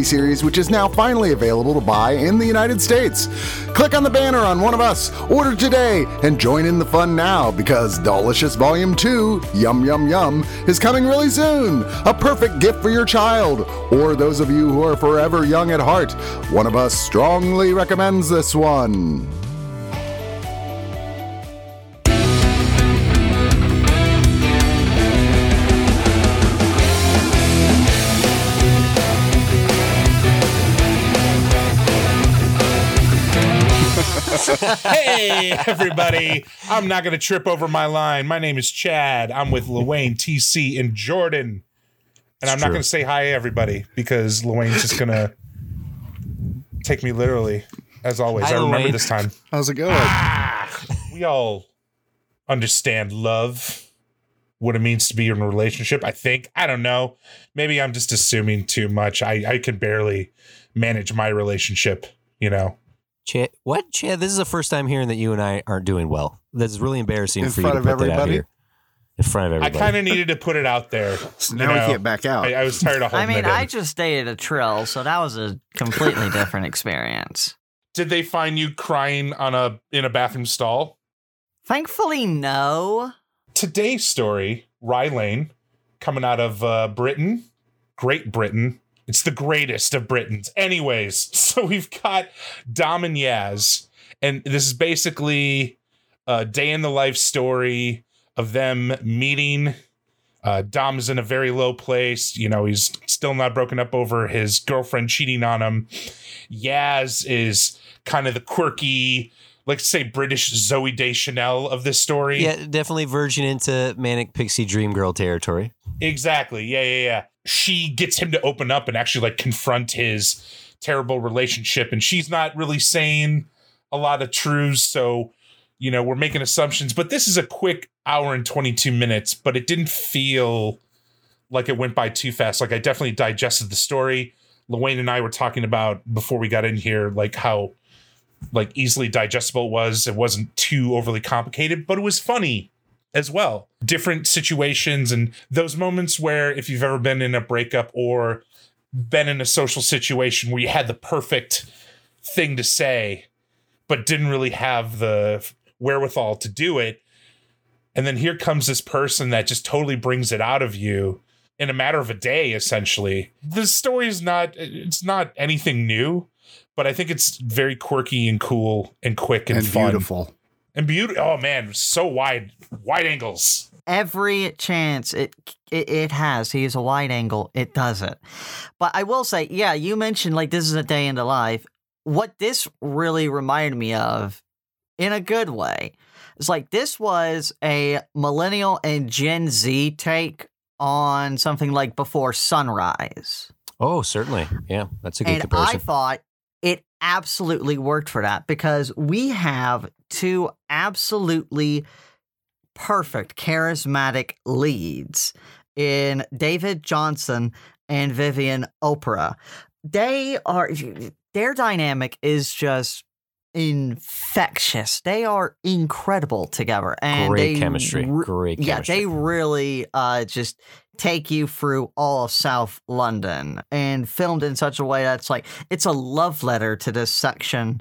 series which is now finally available to buy in the United States. Click on the banner on One of Us, order today, and join in the fun now, because Delicious Volume 2, Yum Yum Yum, is coming really soon. A perfect gift for your child, or those of you who are forever young at heart. One of Us strongly recommends this one. Hey, everybody. I'm not going to trip over my line. My name is Chad. I'm with LaWayne, TC, and Jordan. And it's I'm true. Not going to say hi, everybody, because LaWayne's just going to take me literally, as always. Hi, I remember LaWayne. This time. How's it going? We all understand love, what it means to be in a relationship, I think. I don't know. Maybe I'm just assuming too much. I can barely manage my relationship, you know. Chad, what? Chad, this is the first time hearing that you and I aren't doing well. That's really embarrassing for you to put that out here. In front of everybody. I kind of needed to put it out there. So now we can't back out. I was tired of holding it in. I just dated a Trill, so that was a completely different experience. Did they find you crying in a bathroom stall? Thankfully, no. Today's story, Rye Lane, coming out of Britain, Great Britain. It's the greatest of Britons. Anyways, so we've got Dom and Yaz, and this is basically a day in the life story of them meeting. Dom's in a very low place. You know, he's still not broken up over his girlfriend cheating on him. Yaz is kind of the quirky, like, say, British Zoe Deschanel of this story. Yeah, definitely verging into Manic Pixie Dream Girl territory. Exactly. Yeah. She gets him to open up and actually like confront his terrible relationship. And she's not really saying a lot of truths. So, you know, we're making assumptions, but this is a quick hour and 22 minutes, but it didn't feel like it went by too fast. Like, I definitely digested the story. LaWayne and I were talking about before we got in here, like how like easily digestible it was. It wasn't too overly complicated, but it was funny as well. Different situations and those moments where if you've ever been in a breakup or been in a social situation where you had the perfect thing to say, but didn't really have the wherewithal to do it. And then here comes this person that just totally brings it out of you in a matter of a day, essentially. The story is not anything new, but I think it's very quirky and cool and quick and fun. Beautiful. And beauty, oh man, so wide angles. Every chance it has, he is a wide angle. It does it. But I will say, yeah, you mentioned like this is a day in the life. What this really reminded me of, in a good way, it's like this was a millennial and Gen Z take on something like Before Sunrise. Oh, certainly, yeah, that's a good comparison. And I thought it absolutely worked for that because we have two absolutely perfect, charismatic leads in David Jonsson and Vivian Oparah. Their dynamic is just infectious. They are incredible together. And Great chemistry. Yeah, they really just take you through all of South London and filmed in such a way that's like, it's a love letter to this section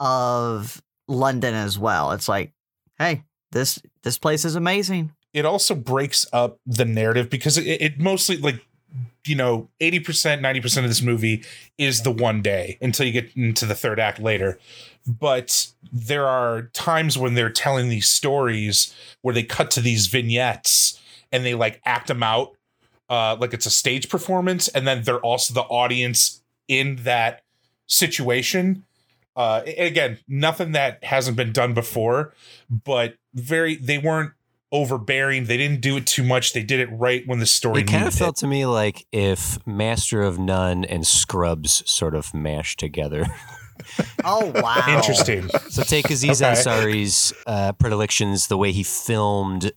of London as well. It's like, hey, this place is amazing. It also breaks up the narrative because it mostly, like, you know, 80%, 90% of this movie is the one day until you get into the third act later. But there are times when they're telling these stories where they cut to these vignettes and they like act them out like it's a stage performance. And then they're also the audience in that situation. Again, nothing that hasn't been done before, but they weren't overbearing. They didn't do it too much. They did it right when the story needed it. It kind of felt to me like if Master of None and Scrubs sort of mashed together. Oh, wow. Interesting. So take Aziz Ansari's predilections, the way he films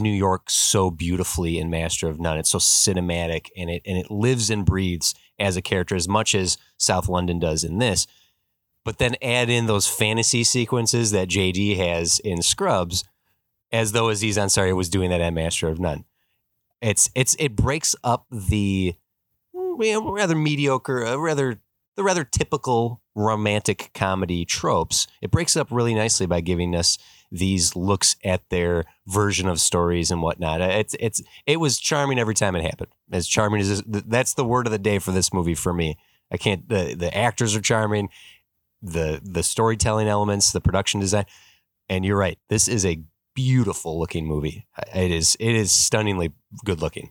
New York so beautifully in Master of None. It's so cinematic, and it lives and breathes as a character as much as South London does in this. But then add in those fantasy sequences that JD has in Scrubs, as though Aziz Ansari was doing that at Master of None. It breaks up the rather typical romantic comedy tropes. It breaks up really nicely by giving us these looks at their version of stories and whatnot. It was charming every time it happened. As charming as that's the word of the day for this movie for me. I can't. The actors are charming. The storytelling elements, the production design, and you're right. This is a beautiful looking movie. It is stunningly good looking.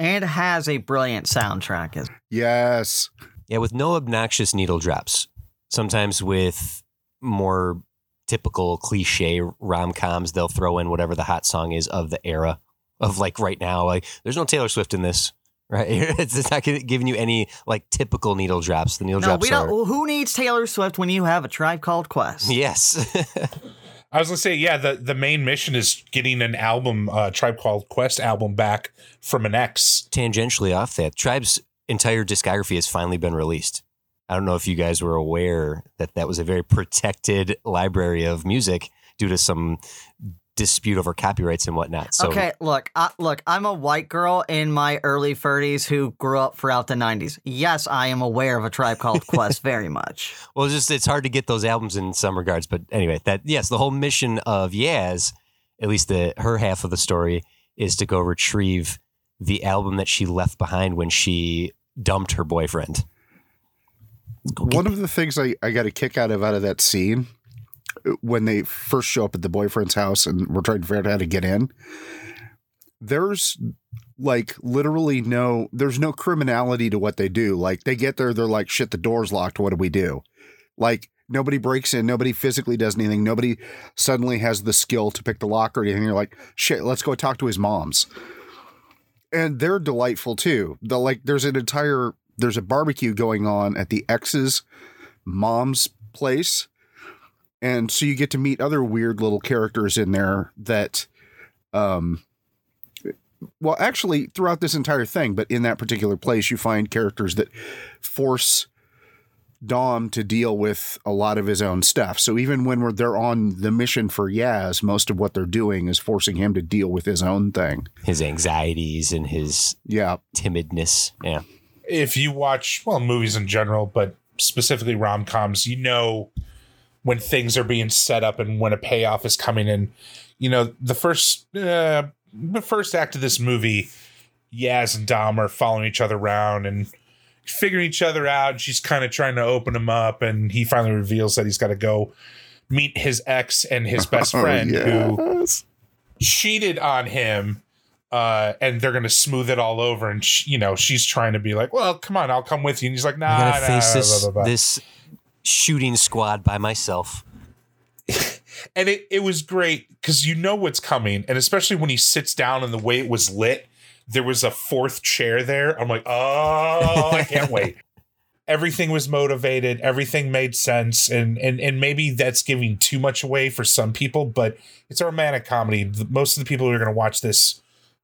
And has a brilliant soundtrack. Yes. Yeah, with no obnoxious needle drops. Sometimes with more typical cliche rom-coms, they'll throw in whatever the hot song is of the era of, like, right now. Like, there's no Taylor Swift in this, right? It's not giving you any, like, typical needle drops. The needle drops. Who needs Taylor Swift when you have A Tribe Called Quest? Yes. I was gonna say, yeah. The main mission is getting an album, Tribe Called Quest album, back from an ex. Tangentially off that, Tribe's entire discography has finally been released. I don't know if you guys were aware that was a very protected library of music due to some dispute over copyrights and whatnot. So, okay, look, I'm a white girl in my early 30s who grew up throughout the 90s. Yes, I am aware of A Tribe Called Quest very much. Well, it's hard to get those albums in some regards, but anyway, the whole mission of Yaz, at least her half of the story, is to go retrieve the album that she left behind when she dumped her boyfriend. One of the things I got a kick out of that scene, when they first show up at the boyfriend's house and we're trying to figure out how to get in, there's like literally there's no criminality to what they do. Like, they get there, they're like, shit, the door's locked. What do we do? Like, nobody breaks in. Nobody physically does anything. Nobody suddenly has the skill to pick the lock or anything. You're like, shit, let's go talk to his moms. And they're delightful too. There's a barbecue going on at the ex's mom's place. And so you get to meet other weird little characters in there that, well, actually throughout this entire thing, but in that particular place, you find characters that force Dom to deal with a lot of his own stuff. So even when they're on the mission for Yaz, most of what they're doing is forcing him to deal with his own thing. His anxieties and his timidness. Yeah. If you watch, movies in general, but specifically rom-coms, when things are being set up and when a payoff is coming in, the first act of this movie, Yaz and Dom are following each other around and figuring each other out. And she's kind of trying to open him up, and he finally reveals that he's got to go meet his ex and his best friend who cheated on him. And they're going to smooth it all over. And she's trying to be like, well, come on, I'll come with you. And he's like, nah, I'm gonna face this shooting squad by myself. And it was great because what's coming, and especially when he sits down and the way it was lit, there was a fourth chair there. I'm like, oh, I can't wait. Everything was motivated, everything made sense, and maybe that's giving too much away for some people, but it's a romantic comedy. Most of the people who are going to watch this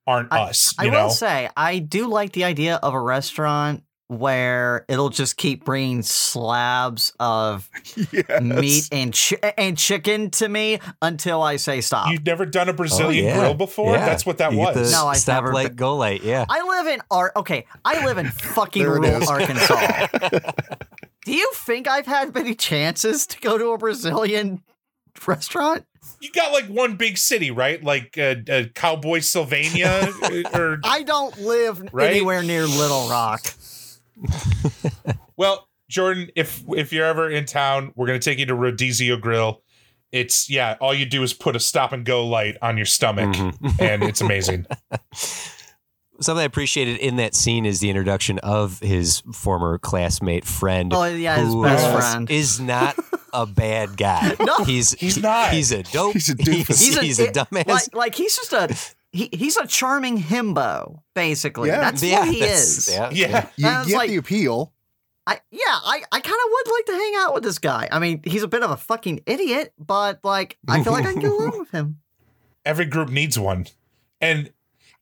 aren't us. I will say, I do like the idea of a restaurant where it'll just keep bringing slabs of meat and chicken to me until I say stop. You've never done a Brazilian grill before? Yeah. That's what that was. No, I've never. Light, go light. Yeah. I live in fucking rural Arkansas. Do you think I've had many chances to go to a Brazilian restaurant? You got like one big city, right? Like Cowboy Sylvania. Or I don't live anywhere near Little Rock. Well, Jordan, if you're ever in town, we're going to take you to Rodizio Grill. It's all you do is put a stop and go light on your stomach, mm-hmm. and it's amazing. Something I appreciated in that scene is the introduction of his former classmate friend. Oh yeah, his best friend is not a bad guy. No, he's not. He's a dope. He's a doofus. He's a dumbass. Like he's just he's a charming himbo, basically. Yeah. That's what he is. Yeah. You get the appeal. I kind of would like to hang out with this guy. I mean, he's a bit of a fucking idiot, but I feel like I can get along with him. Every group needs one, and.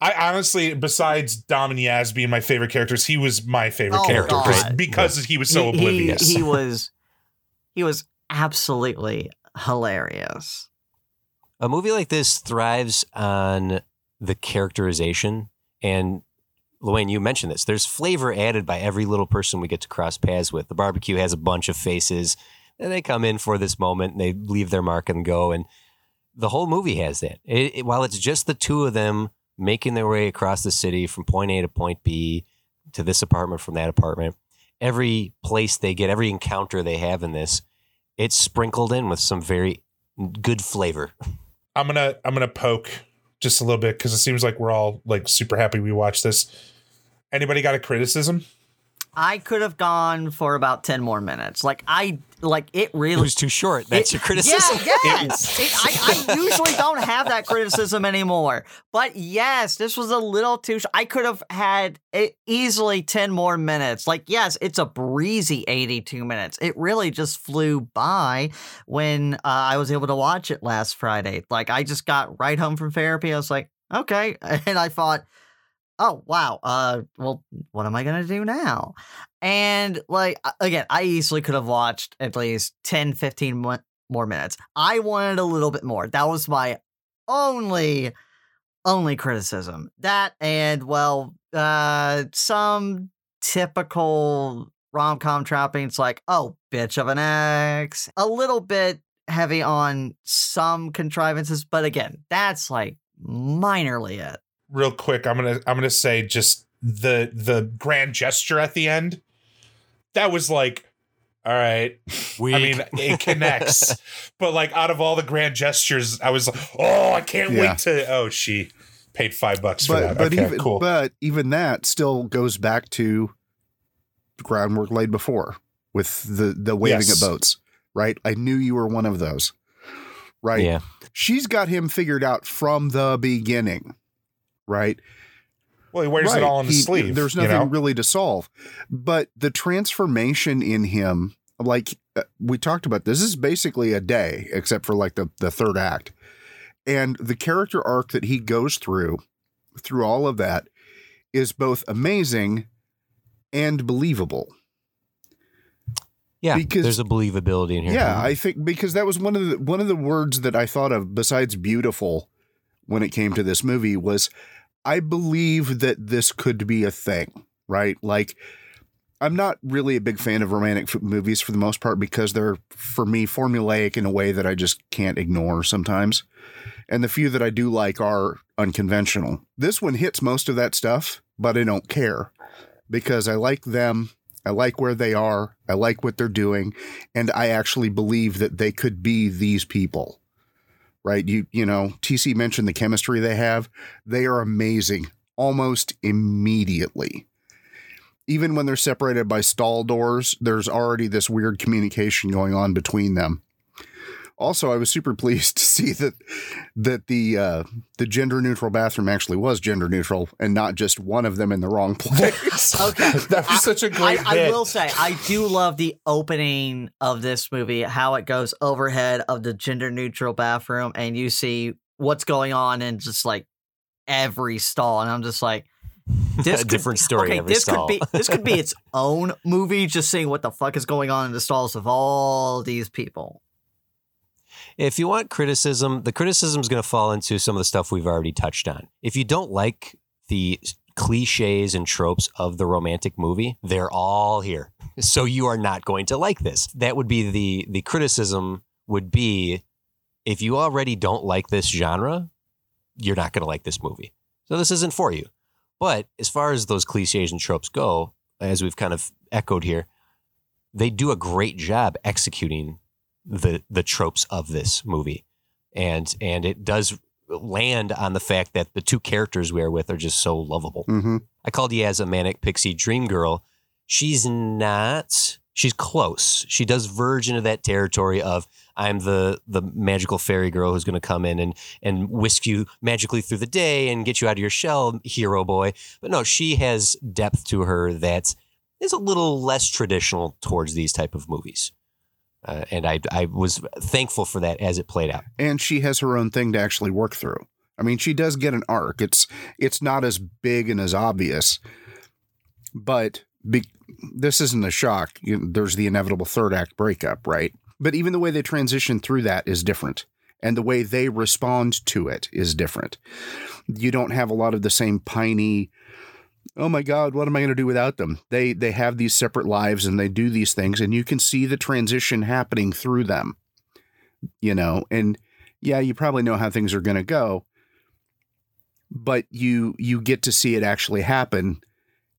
I honestly, besides Dom and Yaz being my favorite characters, he was my favorite character because he was so oblivious. He was absolutely hilarious. A movie like this thrives on the characterization. And Luane, you mentioned this. There's flavor added by every little person we get to cross paths with. The barbecue has a bunch of faces and they come in for this moment and they leave their mark and go. And the whole movie has that. While it's just the two of them making their way across the city from point A to point B to this apartment from that apartment. Every place they get, every encounter they have in this, it's sprinkled in with some very good flavor. I'm gonna poke just a little bit because it seems like we're all super happy we watched this. Anybody got a criticism? I could have gone for about 10 more minutes. It really... It was too short. That's your criticism? Yeah, yes. I usually don't have that criticism anymore. But yes, this was a little too short. I could have had easily 10 more minutes. Yes, it's a breezy 82 minutes. It really just flew by when I was able to watch it last Friday. I just got right home from therapy. I was like, okay. And I thought... oh, wow. Well, what am I going to do now? And again, I easily could have watched at least 10, 15 more minutes. I wanted a little bit more. That was my only criticism. That and, some typical rom-com trappings bitch of an ex. A little bit heavy on some contrivances. But again, that's minorly it. Real quick, I'm gonna say just the grand gesture at the end. That was all right. Weak. I mean, it connects, but out of all the grand gestures, I was I can't wait to. Oh, she paid $5 for that. But okay, cool. But even that still goes back to the groundwork laid before with the waving at boats, right? I knew you were one of those, right? Yeah. She's got him figured out from the beginning. Right. Well, he wears it all on his sleeve. There's nothing really to solve. But the transformation in him, we talked about, this is basically a day, except for the third act. And the character arc that he goes through all of that, is both amazing and believable. Yeah, because there's a believability in here. Yeah, I think because that was one of the words that I thought of besides beautiful when it came to this movie was, I believe that this could be a thing, right? I'm not really a big fan of romantic movies for the most part because they're, for me, formulaic in a way that I just can't ignore sometimes. And the few that I do like are unconventional. This one hits most of that stuff, but I don't care because I like them. I like where they are. I like what they're doing. And I actually believe that they could be these people. Right. You know, TC mentioned the chemistry they have. They are amazing almost immediately. Even when they're separated by stall doors, there's already this weird communication going on between them. Also, I was super pleased to see that the gender neutral bathroom actually was gender neutral and not just one of them in the wrong place. Okay, that was such a great. I will say, I do love the opening of this movie, how it goes overhead of the gender neutral bathroom, and you see what's going on in just every stall, and I'm just like, this different story. Okay, every stall. This could be its own movie, just seeing what the fuck is going on in the stalls of all these people. If you want criticism, the criticism is going to fall into some of the stuff we've already touched on. If you don't like the cliches and tropes of the romantic movie, they're all here. So you are not going to like this. That would be the criticism would be if you already don't like this genre, you're not going to like this movie. So this isn't for you. But as far as those cliches and tropes go, as we've kind of echoed here, they do a great job executing the tropes of this movie. And it does land on the fact that the two characters we are with are just so lovable. Mm-hmm. I called Yaz a manic pixie dream girl. She's not. She's close. She does verge into that territory of I'm the magical fairy girl who's going to come in and whisk you magically through the day and get you out of your shell, hero boy. But no, she has depth to her that is a little less traditional towards these type of movies. And I was thankful for that as it played out. And she has her own thing to actually work through. I mean, she does get an arc. It's not as big and as obvious, but this isn't a shock. There's the inevitable third act breakup, right? But even the way they transition through that is different. And the way they respond to it is different. You don't have a lot of the same piney, oh my God, what am I going to do without them? They have these separate lives and they do these things, and you can see the transition happening through them, you know? And yeah, you probably know how things are going to go, but you get to see it actually happen.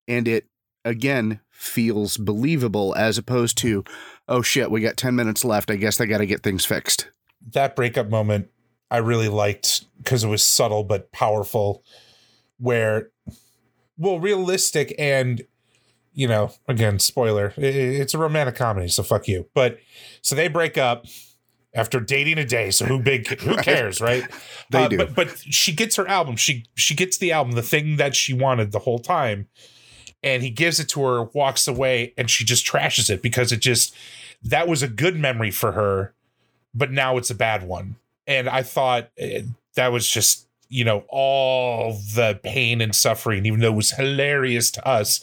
And it, again, feels believable as opposed to, oh shit, we got 10 minutes left. I guess I got to get things fixed. That breakup moment I really liked because it was subtle but powerful, where, well, realistic and, you know, again, spoiler, it's a romantic comedy, so fuck you. But so they break up after dating a day. So who cares, right? They do. But she gets her album. She gets the album, the thing that she wanted the whole time. And he gives it to her, walks away, and she just trashes it because that was a good memory for her, but now it's a bad one. And I thought that was just, you know, all the pain and suffering, even though it was hilarious to us,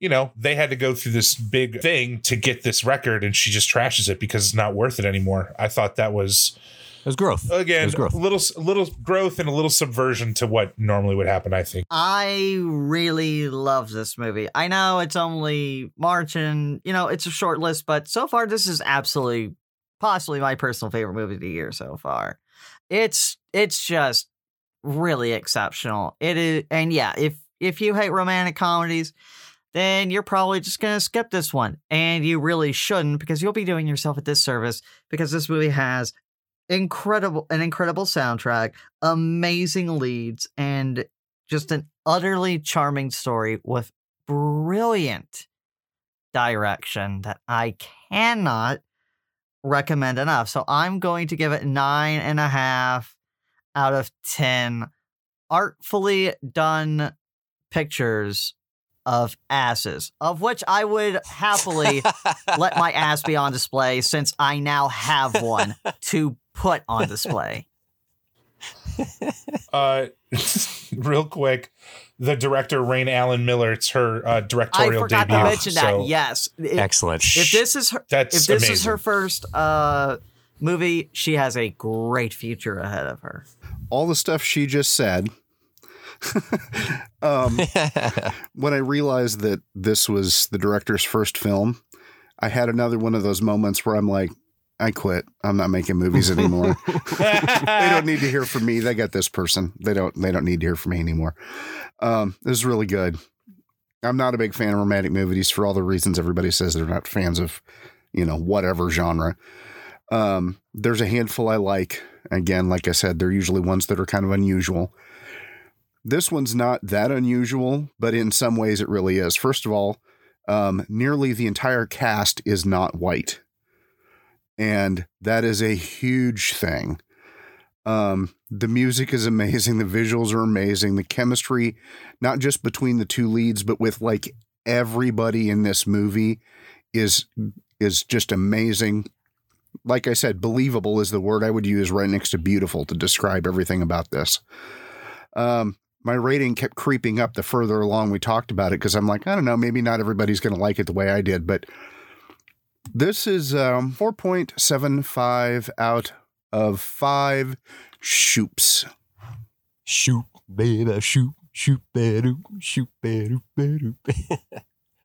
you know, they had to go through this big thing to get this record, and she just trashes it because it's not worth it anymore. I thought that was... It was growth. Again, a little growth and a little subversion to what normally would happen, I think. I really love this movie. I know it's only March and, you know, it's a short list, but so far this is absolutely possibly my personal favorite movie of the year so far. It's just really exceptional. It is, and yeah, if you hate romantic comedies, then you're probably just going to skip this one. And you really shouldn't, because you'll be doing yourself a disservice, because this movie has an incredible soundtrack, amazing leads, and just an utterly charming story with brilliant direction that I cannot recommend enough. So I'm going to give it 9.5 out of 10 artfully done pictures of asses, of which I would happily let my ass be on display, since I now have one to put on display. Real quick, the director Raine Allen-Miller, it's her directorial debut. I forgot to mention that. Yes, excellent. If this is her first movie, she has a great future ahead of her. All the stuff she just said. When I realized that this was the director's first film, I had another one of those moments where I'm like, I quit. I'm not making movies anymore. They don't need to hear from me. They got this person. They don't need to hear from me anymore. This is really good. I'm not a big fan of romantic movies for all the reasons everybody says they're not fans of, you know, whatever genre. There's a handful I like. Again, like I said, they're usually ones that are kind of unusual. This one's not that unusual, but in some ways it really is. First of all, nearly the entire cast is not white. And that is a huge thing. The music is amazing. The visuals are amazing. The chemistry, not just between the two leads, but with like everybody in this movie is just amazing. Like I said, believable is the word I would use right next to beautiful to describe everything about this. My rating kept creeping up the further along we talked about it, because I'm like, I don't know, maybe not everybody's going to like it the way I did, but this is 4.75 out of 5 shoops. Shoot, baby, shoot, shoot, better, shoot, better, better.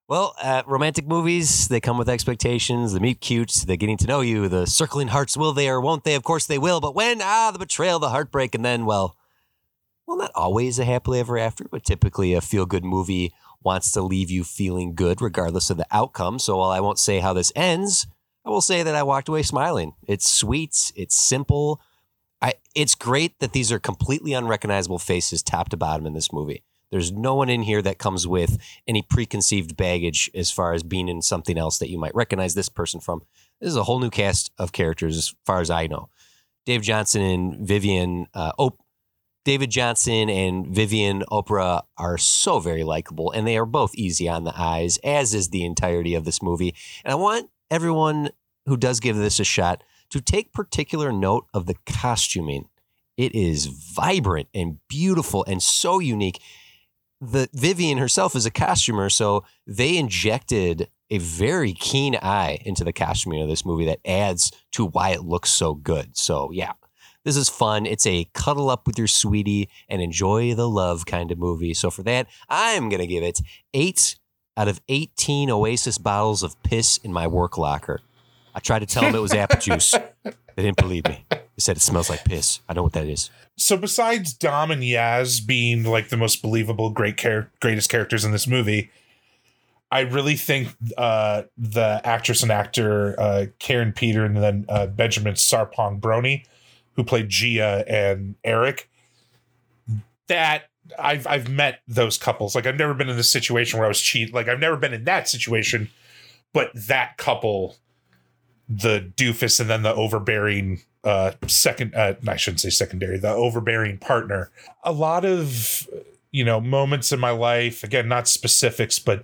Well, romantic movies, they come with expectations, the meet cutes, the getting to know you, the circling hearts, will they or won't they? Of course they will. But when? The betrayal, the heartbreak, and then, well, not always a happily ever after, but typically a feel-good movie wants to leave you feeling good regardless of the outcome. So while I won't say how this ends, I will say that I walked away smiling. It's sweet. It's simple. It's great that these are completely unrecognizable faces top to bottom in this movie. There's no one in here that comes with any preconceived baggage as far as being in something else that you might recognize this person from. This is a whole new cast of characters as far as I know. David Jonsson and Vivian Oparah are so very likable, and they are both easy on the eyes, as is the entirety of this movie. And I want everyone who does give this a shot to take particular note of the costuming. It is vibrant and beautiful and so unique. Vivian herself is a costumer, so they injected a very keen eye into the costuming of this movie that adds to why it looks so good. So yeah, this is fun. It's a cuddle up with your sweetie and enjoy the love kind of movie. So for that, I'm going to give it 8 out of 18 Oasis bottles of piss in my work locker. I tried to tell them it was apple juice. They didn't believe me. They said it smells like piss. I know what that is. So besides Dom and Yaz being like the most believable, greatest characters in this movie, I really think the actress and actor Karen Peter and then Benjamin Sarpong Brony, who played Gia and Eric, that I've met those couples. Like I've never been in this situation where I was cheated. Like I've never been in that situation, but that couple. The doofus and then the overbearing the overbearing partner. A lot of, moments in my life, again, not specifics, but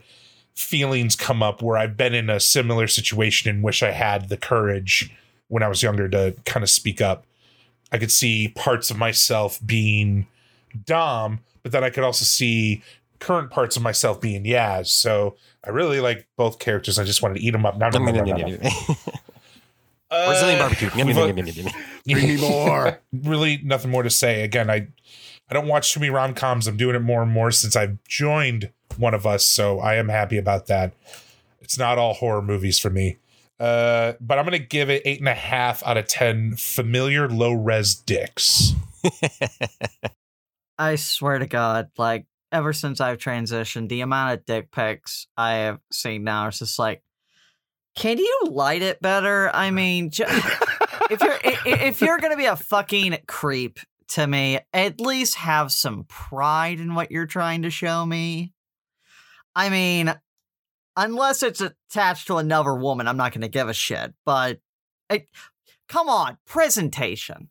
feelings come up where I've been in a similar situation and wish I had the courage when I was younger to kind of speak up. I could see parts of myself being Dom, but then I could also see current parts of myself being Yaz. So I really like both characters. I just wanted to eat them up. Brazilian barbecue. Bring me more. Really nothing more to say. Again, I don't watch too many rom-coms. I'm doing it more and more since I've joined One of Us, so I am happy about that. It's not all horror movies for me. But I'm going to give it 8.5 out of 10 familiar low-res dicks. I swear to God, ever since I've transitioned, the amount of dick pics I have seen now is just like, can you light it better? I mean, if you're going to be a fucking creep to me, at least have some pride in what you're trying to show me. I mean, unless it's attached to another woman, I'm not going to give a shit. But come on, presentation.